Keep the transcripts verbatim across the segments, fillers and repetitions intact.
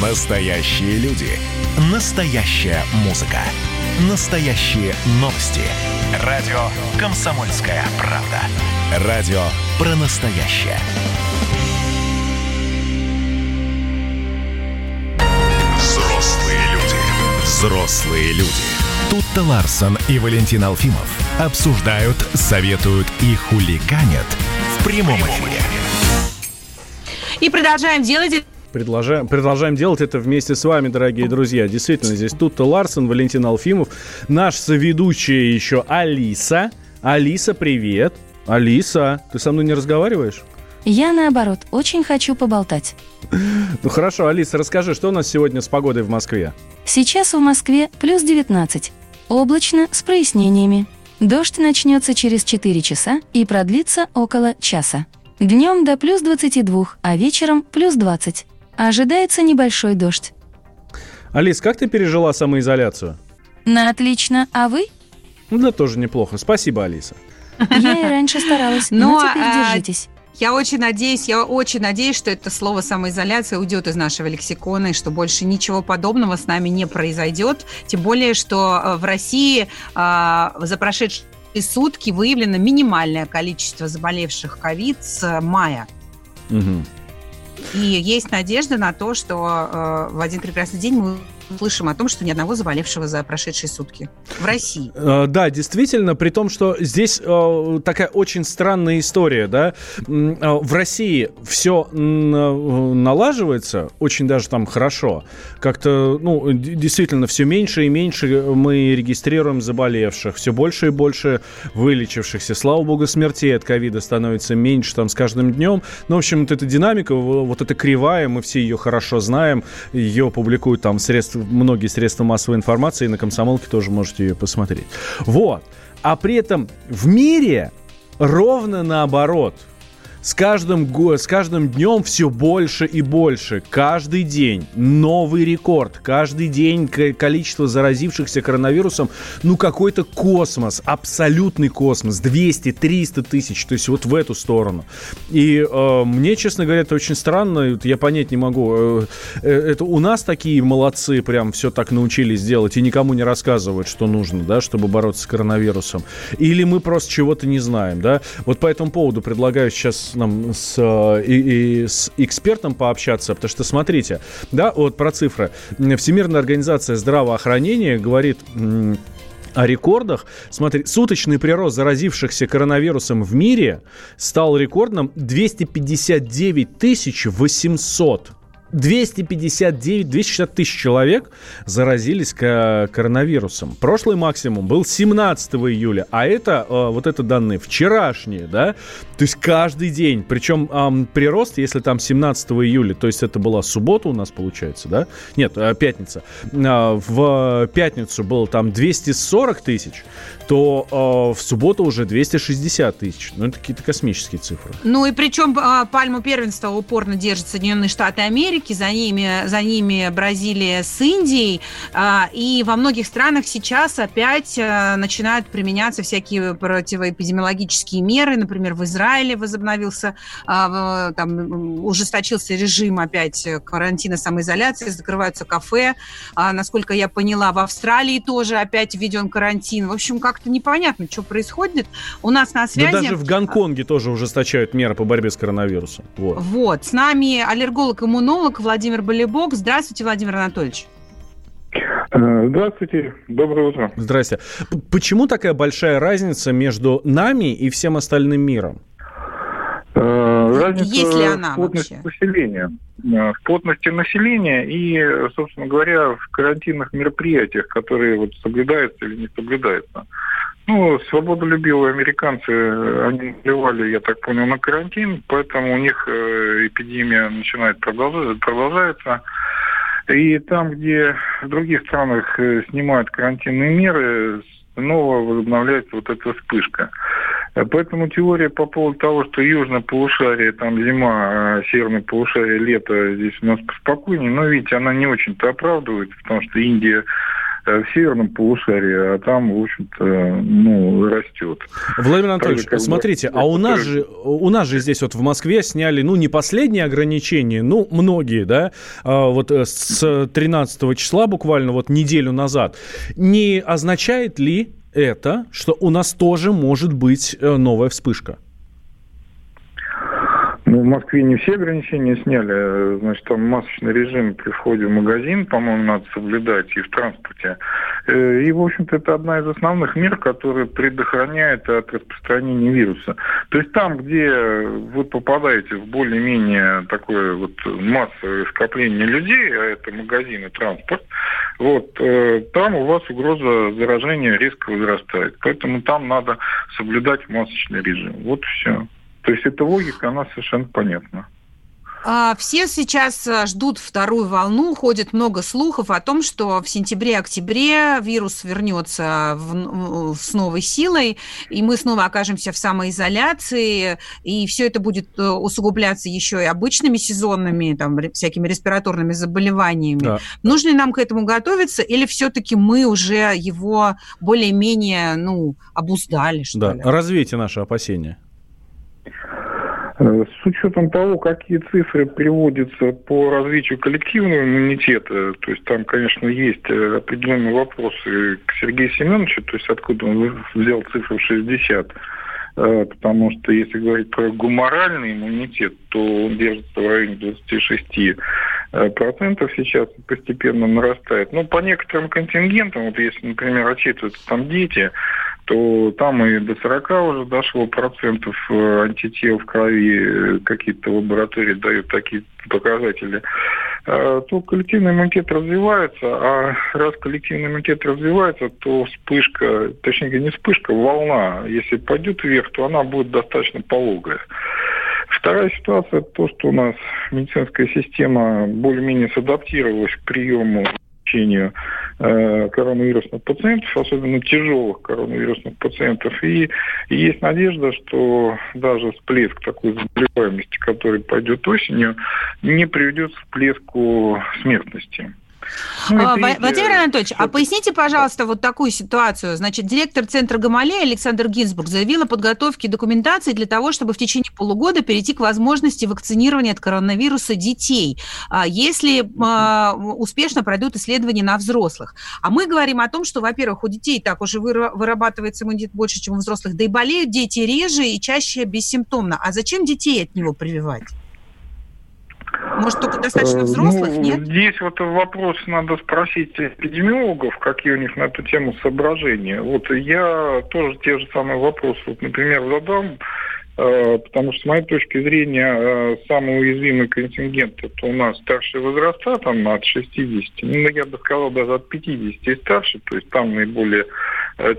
Настоящие люди. Настоящая музыка. Настоящие новости. Радио «Комсомольская правда». Радио про настоящее. Взрослые люди. Взрослые люди. Тутта Ларсен и Валентин Алфимов обсуждают, советуют и хулиганят в прямом эфире. И продолжаем делать... Продолжаем, продолжаем делать это вместе с вами, дорогие друзья. Действительно, здесь Тутта Ларсен, Валентин Алфимов, наш соведущая еще Алиса. Алиса, привет. Алиса, ты со мной не разговариваешь? Я, наоборот, очень хочу поболтать. Ну хорошо, Алиса, расскажи, что у нас сегодня с погодой в Москве? Сейчас в Москве плюс девятнадцать. Облачно с прояснениями. Дождь начнется через четыре часа и продлится около часа. Днем до плюс двадцать два, а вечером плюс двадцать. Ожидается небольшой дождь. Алис, как ты пережила самоизоляцию? На отлично, а вы? Да тоже неплохо, спасибо, Алиса. Я и раньше старалась, но теперь держитесь. Я очень надеюсь, я очень надеюсь, что это слово самоизоляция уйдет из нашего лексикона, и что больше ничего подобного с нами не произойдет. Тем более, что в России а, за прошедшие сутки выявлено минимальное количество заболевших ковид с мая. Угу. И есть надежда на то, что э, в один прекрасный день мы слышим о том, что ни одного заболевшего за прошедшие сутки в России. Да, действительно, при том, что здесь такая очень странная история, да, в России все налаживается, очень даже там хорошо, как-то, ну, действительно, все меньше и меньше мы регистрируем заболевших, все больше и больше вылечившихся, слава богу, смертей от ковида становится меньше там с каждым днем, ну, в общем, вот эта динамика, вот эта кривая, мы все ее хорошо знаем, ее публикуют там средства многие средства массовой информации, и на «Комсомолке» тоже можете ее посмотреть. Вот. А при этом в мире ровно наоборот. С каждым, с каждым днем все больше и больше. Каждый день новый рекорд. Каждый день количество заразившихся коронавирусом, ну, какой-то космос, абсолютный космос. двести-триста тысяч, то есть вот в эту сторону. И э, мне, честно говоря, это очень странно. Я понять не могу. Это у нас такие молодцы прям все так научились делать и никому не рассказывают, что нужно, да, чтобы бороться с коронавирусом. Или мы просто чего-то не знаем, да. Вот по этому поводу предлагаю сейчас нам с, и, и с экспертом пообщаться, потому что, смотрите, да, вот про цифры. Всемирная организация здравоохранения говорит о рекордах. Смотри, суточный прирост заразившихся коронавирусом в мире стал рекордным двести пятьдесят девять тысяч восемьсот. двести пятьдесят девять, двести шестьдесят тысяч человек заразились коронавирусом. Прошлый максимум был семнадцатого июля, а это, вот это данные вчерашние, да, то есть каждый день, причем эм, прирост, если там семнадцатого июля, то есть это была суббота у нас получается, да, нет, пятница, в пятницу было там двести сорок тысяч, то э, в субботу уже двести шестьдесят тысяч, ну это какие-то космические цифры. Ну и причем э, пальму первенства упорно держат Соединенные Штаты Америки, за ними, за ними Бразилия с Индией, и во многих странах сейчас опять начинают применяться всякие противоэпидемиологические меры, например, в Израиле возобновился, там, ужесточился режим опять карантина, самоизоляции, закрываются кафе, насколько я поняла, в Австралии тоже опять введен карантин, в общем, как-то непонятно, что происходит, у нас на связи... Да даже в Гонконге тоже ужесточают меры по борьбе с коронавирусом. Вот, вот. С нами аллерголог-иммунолог Владимир Болебок. Здравствуйте, Владимир Анатольевич. Здравствуйте, доброе утро. Здрасте. Почему такая большая разница между нами и всем остальным миром? Разница Есть ли она в плотности вообще? Населения. В плотности населения и, собственно говоря, в карантинных мероприятиях, которые вот соблюдаются или не соблюдаются. Ну, свободолюбивые американцы, они наплевали, я так понял, на карантин, поэтому у них эпидемия начинает продолжаться. И там, где в других странах снимают карантинные меры, снова возобновляется вот эта вспышка. Поэтому теория по поводу того, что южное полушарие, там зима, а северное полушарие, лето, здесь у нас поспокойнее, но, видите, она не очень-то оправдывается, потому что Индия в северном полушарии, а там, в общем-то, ну, растет. Владимир Анатольевич, так, смотрите, бы, а у нас, же, у нас же здесь вот в Москве сняли, ну, не последние ограничения, ну, многие, да, вот с тринадцатого числа буквально, вот неделю назад. Не означает ли это, что у нас тоже может быть новая вспышка? Ну, в Москве не все ограничения сняли. Значит, там масочный режим при входе в магазин, по-моему, надо соблюдать, и в транспорте. И, в общем-то, это одна из основных мер, которая предохраняет от распространения вируса. То есть там, где вы попадаете в более-менее такое вот массовое скопление людей, а это магазин и транспорт, вот, там у вас угроза заражения резко возрастает. Поэтому там надо соблюдать масочный режим. Вот и все. То есть эта логика, она совершенно понятна. Все сейчас ждут вторую волну, ходит много слухов о том, что в сентябре-октябре вирус вернется в, с новой силой, и мы снова окажемся в самоизоляции, и все это будет усугубляться еще и обычными сезонными, там, всякими респираторными заболеваниями. Да. Нужно ли нам к этому готовиться, или все-таки мы уже его более-менее, ну, обуздали, что да. ли? Развейте наши опасения. С учетом того, какие цифры приводятся по развитию коллективного иммунитета, то есть там, конечно, есть определенные вопросы к Сергею Семеновичу, то есть откуда он взял цифру шестьдесят, потому что если говорить про гуморальный иммунитет, то он держится в районе двадцать шесть процентов сейчас, постепенно нарастает. Но по некоторым контингентам, вот если, например, отчитываются там дети, то там и до сорока уже дошло процентов антител в крови, какие-то лаборатории дают такие показатели, то коллективный иммунитет развивается, а раз коллективный иммунитет развивается, то вспышка, точнее не вспышка, волна, если пойдет вверх, то она будет достаточно пологая. Вторая ситуация, то, что у нас медицинская система более-менее садаптировалась к приему лечению коронавирусных пациентов, особенно тяжелых коронавирусных пациентов. И есть надежда, что даже всплеск такой заболеваемости, который пойдет осенью, не приведет к всплеску смертности. Ну, а, видите, Владимир Анатольевич, а поясните, пожалуйста, вот такую ситуацию. Значит, директор Центра Гамалея Александр Гинзбург заявил о подготовке документации для того, чтобы в течение полугода перейти к возможности вакцинирования от коронавируса детей, если э, успешно пройдут исследования на взрослых. А мы говорим о том, что, во-первых, у детей так уже вырабатывается иммунитет больше, чем у взрослых, да и болеют дети реже и чаще бессимптомно. А зачем детей от него прививать? Может, только достаточно взрослых, ну, нет? Здесь вот вопрос надо спросить эпидемиологов, какие у них на эту тему соображения. Вот я тоже те же самые вопросы, вот, например, задам, потому что, с моей точки зрения, самый уязвимый контингент это у нас старшие возраста, там от шестидесяти, ну, я бы сказал, даже от пятидесяти и старше, то есть там наиболее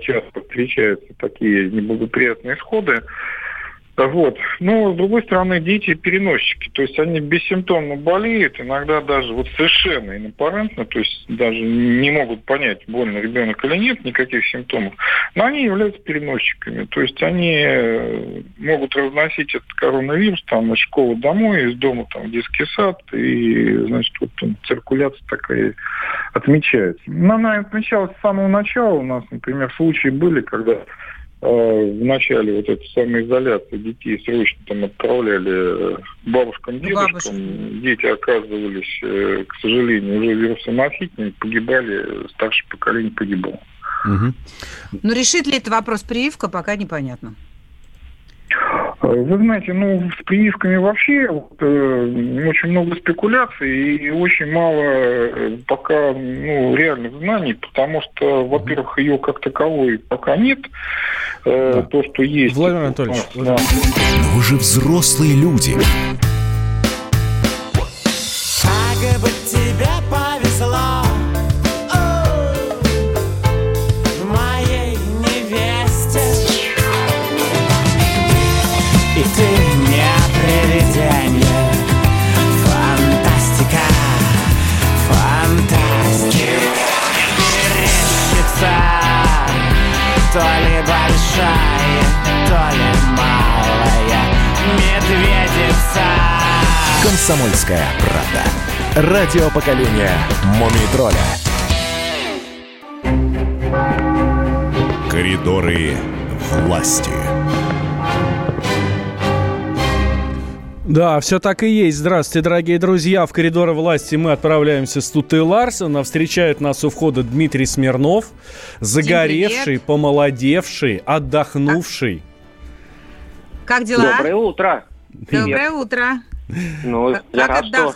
часто встречаются такие неблагоприятные исходы. Вот. Но, с другой стороны, дети переносчики, то есть они бессимптомно болеют, иногда даже вот совершенно инаппарентно, то есть даже не могут понять, больно ребенок или нет, никаких симптомов, но они являются переносчиками, то есть они могут разносить этот коронавирус там из школы домой, из дома там в детский сад, и, значит, вот там циркуляция такая отмечается. Но она отмечалась с самого начала у нас, например, случаи были, когда в начале вот этой самоизоляции детей срочно там отправляли бабушкам, дедушкам. Бабушки. Дети оказывались, к сожалению, уже вирусоносителями, погибали, старшее поколение погибло. Угу. Но решит ли это вопрос прививка, пока непонятно. Вы знаете, ну, с прививками вообще вот, э, очень много спекуляций и очень мало пока, ну, реальных знаний, потому что, во-первых, ее как таковой пока нет. Э, да. То, что есть... Владимир Анатольевич, вот, да. Вы же взрослые люди. Как бы тебе повезло. То ли большая, то ли малая медведица. Комсомольская правда. Радио поколения Мумий тролля. Коридоры власти. Да, все так и есть. Здравствуйте, дорогие друзья. В коридоры власти мы отправляемся с Туттой Ларсен. А встречают нас у входа Дмитрий Смирнов. Загоревший, помолодевший, отдохнувший. Как дела? Доброе утро. Привет. Доброе утро. Ну, как я рад, что,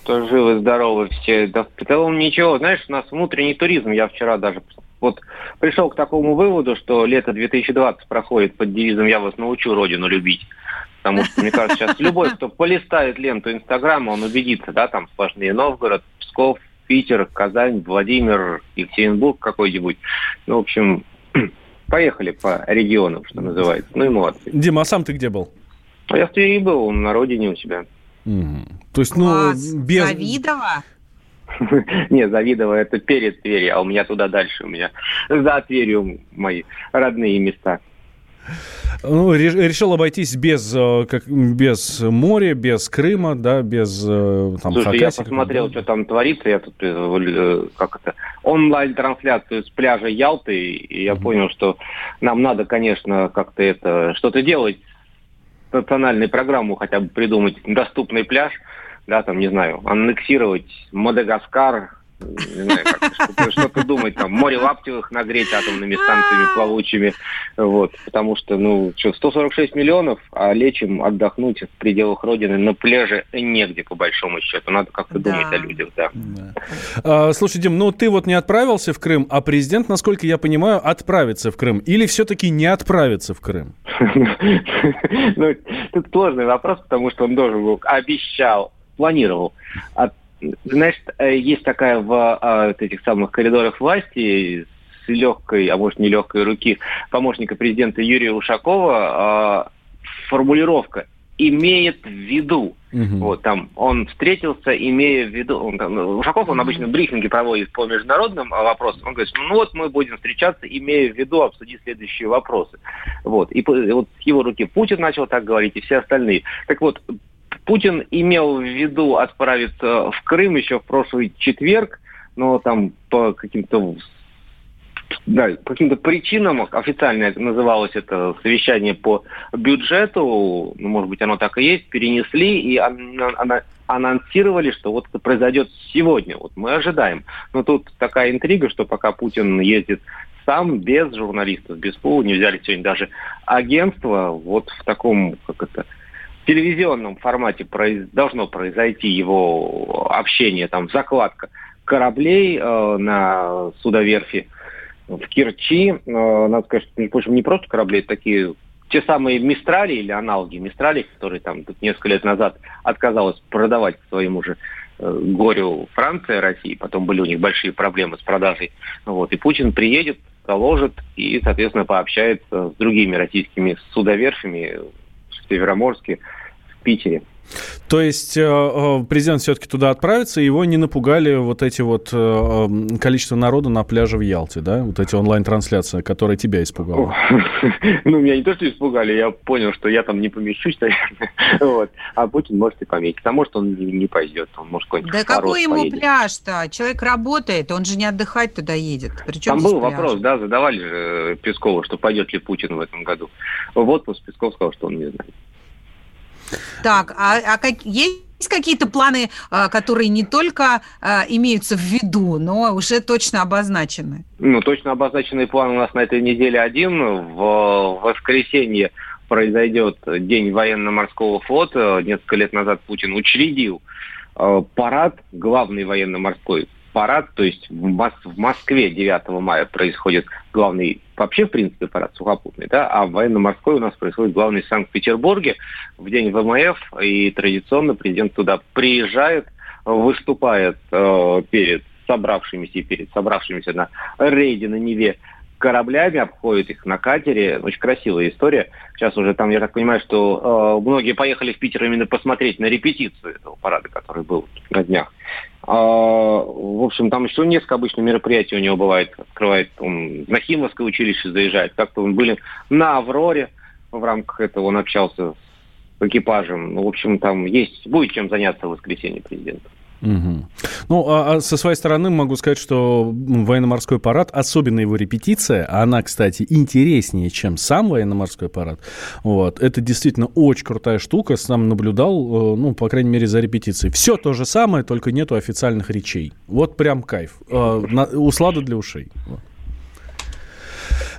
что живы, здоровы все. Да, в целом ничего. Знаешь, у нас внутренний туризм. Я вчера даже вот пришел к такому выводу, что лето две тысячи двадцать проходит под девизом «Я вас научу родину любить». Потому что, мне кажется, сейчас любой, кто полистает ленту Инстаграма, он убедится, да, там сплошные Новгород, Псков, Питер, Казань, Владимир, Екатеринбург какой-нибудь. Ну, в общем, поехали по регионам, что называется. Ну и молодцы. Дима, а сам ты где был? А я в Твери был, на родине у себя. Mm. То есть, ну, класс. Без... Завидово? Не, Завидово это перед Твери, а у меня туда дальше, у меня за Тверью мои родные места. Ну, решил обойтись без, как, без моря, без Крыма, да, без там. Слушай, я посмотрел, да, что там творится, я тут как это онлайн-трансляцию с пляжа Ялты, и я mm-hmm. понял, что нам надо, конечно, как-то это что-то делать, национальную программу хотя бы придумать, доступный пляж, да, там, не знаю, аннексировать Мадагаскар, не знаю, как, что-то думать, там, море Лаптевых нагреть атомными станциями плавучими, вот, потому что, ну, что, сто сорок шесть миллионов, а лечим, отдохнуть в пределах Родины на пляже негде, по большому счету, надо как-то да. думать о людях, да. да. А, слушай, Дим, ну, ты вот не отправился в Крым, а президент, насколько я понимаю, отправится в Крым, или все-таки не отправится в Крым? Ну, тут сложный вопрос, потому что он должен был, обещал, планировал. А, знаешь, есть такая в а, этих самых коридорах власти с легкой, а может не легкой руки помощника президента Юрия Ушакова а, формулировка «имеет в виду». Угу. Вот, там, он встретился, имея в виду... Он, там, Ушаков, он обычно брифинги проводит по международным вопросам. Он говорит, ну вот мы будем встречаться, имея в виду обсудить следующие вопросы. Вот. И, и вот с его руки Путин начал так говорить, и все остальные. Так вот, Путин имел в виду отправиться в Крым еще в прошлый четверг, но там по каким-то... Да, по каким-то причинам, официально называлось это совещание по бюджету, ну, может быть, оно так и есть, перенесли и анонсировали, что вот это произойдет сегодня, вот мы ожидаем. Но тут такая интрига, что пока Путин ездит сам, без журналистов, без ПУ, не взяли сегодня даже агентство, вот в таком, как это... В телевизионном формате произ... должно произойти его общение, там закладка кораблей э, на судоверфи в Кирчи. Э, надо сказать, что, в общем, не просто корабли, это такие те самые Мистрали или аналоги Мистрали, которые там тут несколько лет назад отказалась продавать к своему же э, горю Франция, России. Потом были у них большие проблемы с продажей. Вот. И Путин приедет, доложит и, соответственно, пообщается с другими российскими судоверфями в Североморске, в Питере. То есть президент все-таки туда отправится, его не напугали вот эти вот количество народу на пляже в Ялте, да? Вот эти онлайн-трансляции, которые тебя испугали. Ну, меня не то, что испугали, я понял, что я там не помещусь, наверное. А Путин может и поместить, а может он не пойдет, он может какой-нибудь хороший поедет. Да какой ему пляж-то? Человек работает, он же не отдыхать туда едет. Там был вопрос, да, задавали же Пескову, что пойдет ли Путин в этом году в отпуск. Песков сказал, что он не знает. Так, а, а как, есть какие-то планы, а, которые не только а, имеются в виду, но уже точно обозначены? Ну, точно обозначенный план у нас на этой неделе один. В воскресенье произойдет День военно-морского флота. Несколько лет назад Путин учредил э, парад, главный военно-морской парад, то есть в, Мос- в Москве девятого мая происходит главный, вообще, в принципе, парад сухопутный, да, а военно-морской у нас происходит главный в Санкт-Петербурге в день ВМФ, и традиционно президент туда приезжает, выступает э, перед собравшимися и перед собравшимися на рейде на Неве кораблями, обходит их на катере. Очень красивая история. Сейчас уже там, я так понимаю, что э, многие поехали в Питер именно посмотреть на репетицию этого парада, который был на днях. Э, в общем, там еще несколько обычных мероприятий у него бывает. Открывает он Нахимовское училище, заезжает. Как-то он был на Авроре. В рамках этого он общался с экипажем. Ну, в общем, там есть будет чем заняться в воскресенье президента. Угу. Ну, а, а со своей стороны могу сказать, что военно-морской парад, особенно его репетиция, она, кстати, интереснее, чем сам военно-морской парад. Вот. Это действительно очень крутая штука. Сам наблюдал, ну, по крайней мере, за репетицией. Все то же самое, только нету официальных речей. Вот прям кайф. Услада для ушей.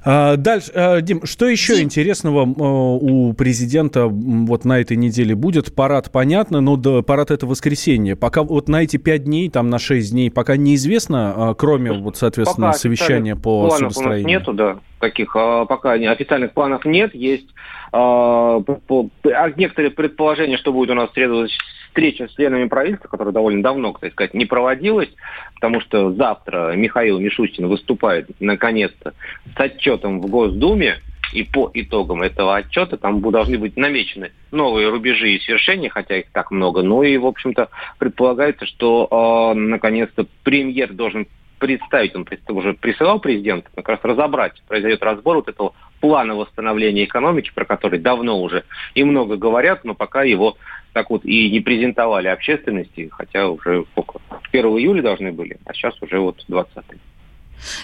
Дальше, Дим, что еще интересного у президента вот на этой неделе будет? Парад, понятно, но до, парад это воскресенье. Пока вот на эти пять дней, там на шесть дней, пока неизвестно, кроме вот, соответственно, пока совещания по судостроению. Нету, да, таких пока официальных планов нет. Есть а, по, а некоторые предположения, что будет у нас в среду встреча с членами правительства, которая довольно давно, кстати сказать, не проводилась, потому что завтра Михаил Мишустин выступает наконец-то с отчетом в Госдуме, и по итогам этого отчета там должны быть намечены новые рубежи и свершения, хотя их так много, ну и, в общем-то, предполагается, что э, наконец-то премьер должен представить, он уже присылал президенту, как раз разобрать, произойдет разбор вот этого плана восстановления экономики, про который давно уже и много говорят, но пока его так вот и не презентовали общественности, хотя уже сколько, первого июля должны были, а сейчас уже вот двадцатого.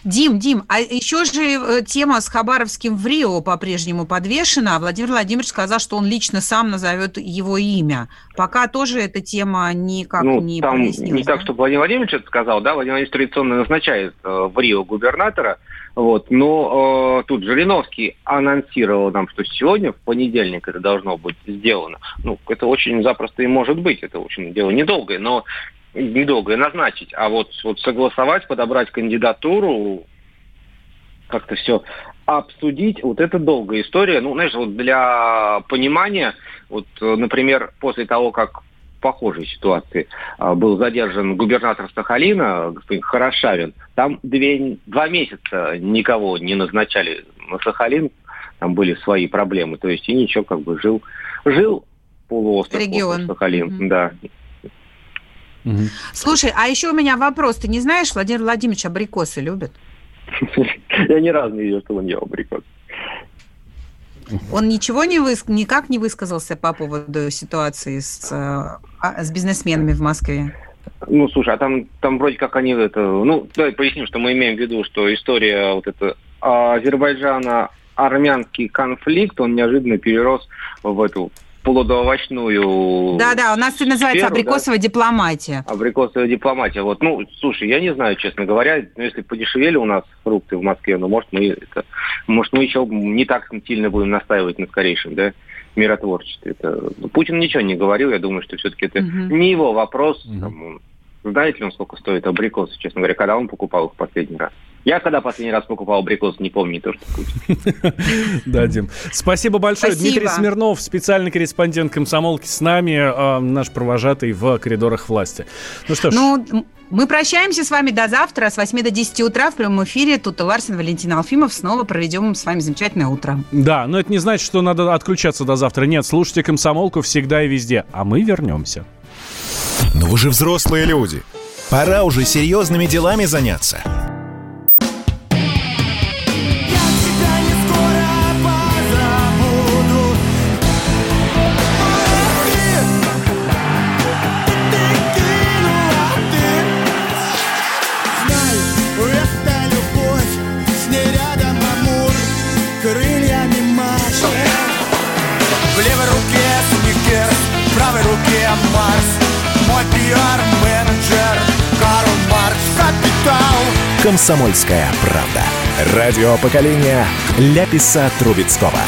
Дим, Дим, а еще же тема с Хабаровским в Рио по-прежнему подвешена, а Владимир Владимирович сказал, что он лично сам назовет его имя. Пока тоже эта тема никак ну, не прояснилась. Не да? так, чтобы Владимир Владимирович это сказал, да, Владимир Владимирович традиционно назначает э, в Рио губернатора, вот, но э, тут Жириновский анонсировал нам, что сегодня, в понедельник, это должно быть сделано. Ну, это очень запросто и может быть, это очень дело недолгое, но недолгое назначить, а вот, вот согласовать, подобрать кандидатуру, как-то все обсудить, вот это долгая история. Ну, знаешь, вот для понимания, вот, например, после того, как в похожей ситуации был задержан губернатор Сахалина, господин Хорошавин, там две, два месяца никого не назначали на Сахалин, там были свои проблемы, то есть и ничего, как бы жил, жил полуостров Сахалин, mm-hmm. да. Слушай, а еще у меня вопрос. Ты не знаешь, Владимир Владимирович абрикосы любит? Я ни разу не видел, что он ел абрикосы. Он ничего не выс... никак не высказался по поводу ситуации с, с бизнесменами в Москве? Ну, слушай, а там, там вроде как они... это, ну, давай поясним, что мы имеем в виду, что история вот эта Азербайджана-армянский конфликт, он неожиданно перерос в эту... плодоовощную... Да-да, у нас это называется сферу, абрикосовая да? дипломатия. Абрикосовая дипломатия. Вот. Ну, слушай, я не знаю, честно говоря, но если подешевели у нас фрукты в Москве, ну, может, мы это, может, мы еще не так сильно будем настаивать на скорейшем, да, миротворчестве. Это... Путин ничего не говорил, я думаю, что все-таки это uh-huh. не его вопрос. Uh-huh. Там, знаете ли он, сколько стоит абрикосы, честно говоря, когда он покупал их в последний раз? Я когда последний раз покупал абрикос, не помню то, что Путин. Да, Дим. Спасибо большое. Спасибо. Дмитрий Смирнов, специальный корреспондент «Комсомолки», с нами, э, наш провожатый в коридорах власти. Ну что ж. Ну, мы прощаемся с вами до завтра с восьми до десяти утра в прямом эфире. Тутта Ларсен, Валентин Алфимов. Снова проведем с вами замечательное утро. Да, но это не значит, что надо отключаться до завтра. Нет, слушайте «Комсомолку» всегда и везде. А мы вернемся. Но вы же взрослые люди. Пора уже серьезными делами заняться. «Комсомольская правда». Радио поколения Ляписа Трубецкого.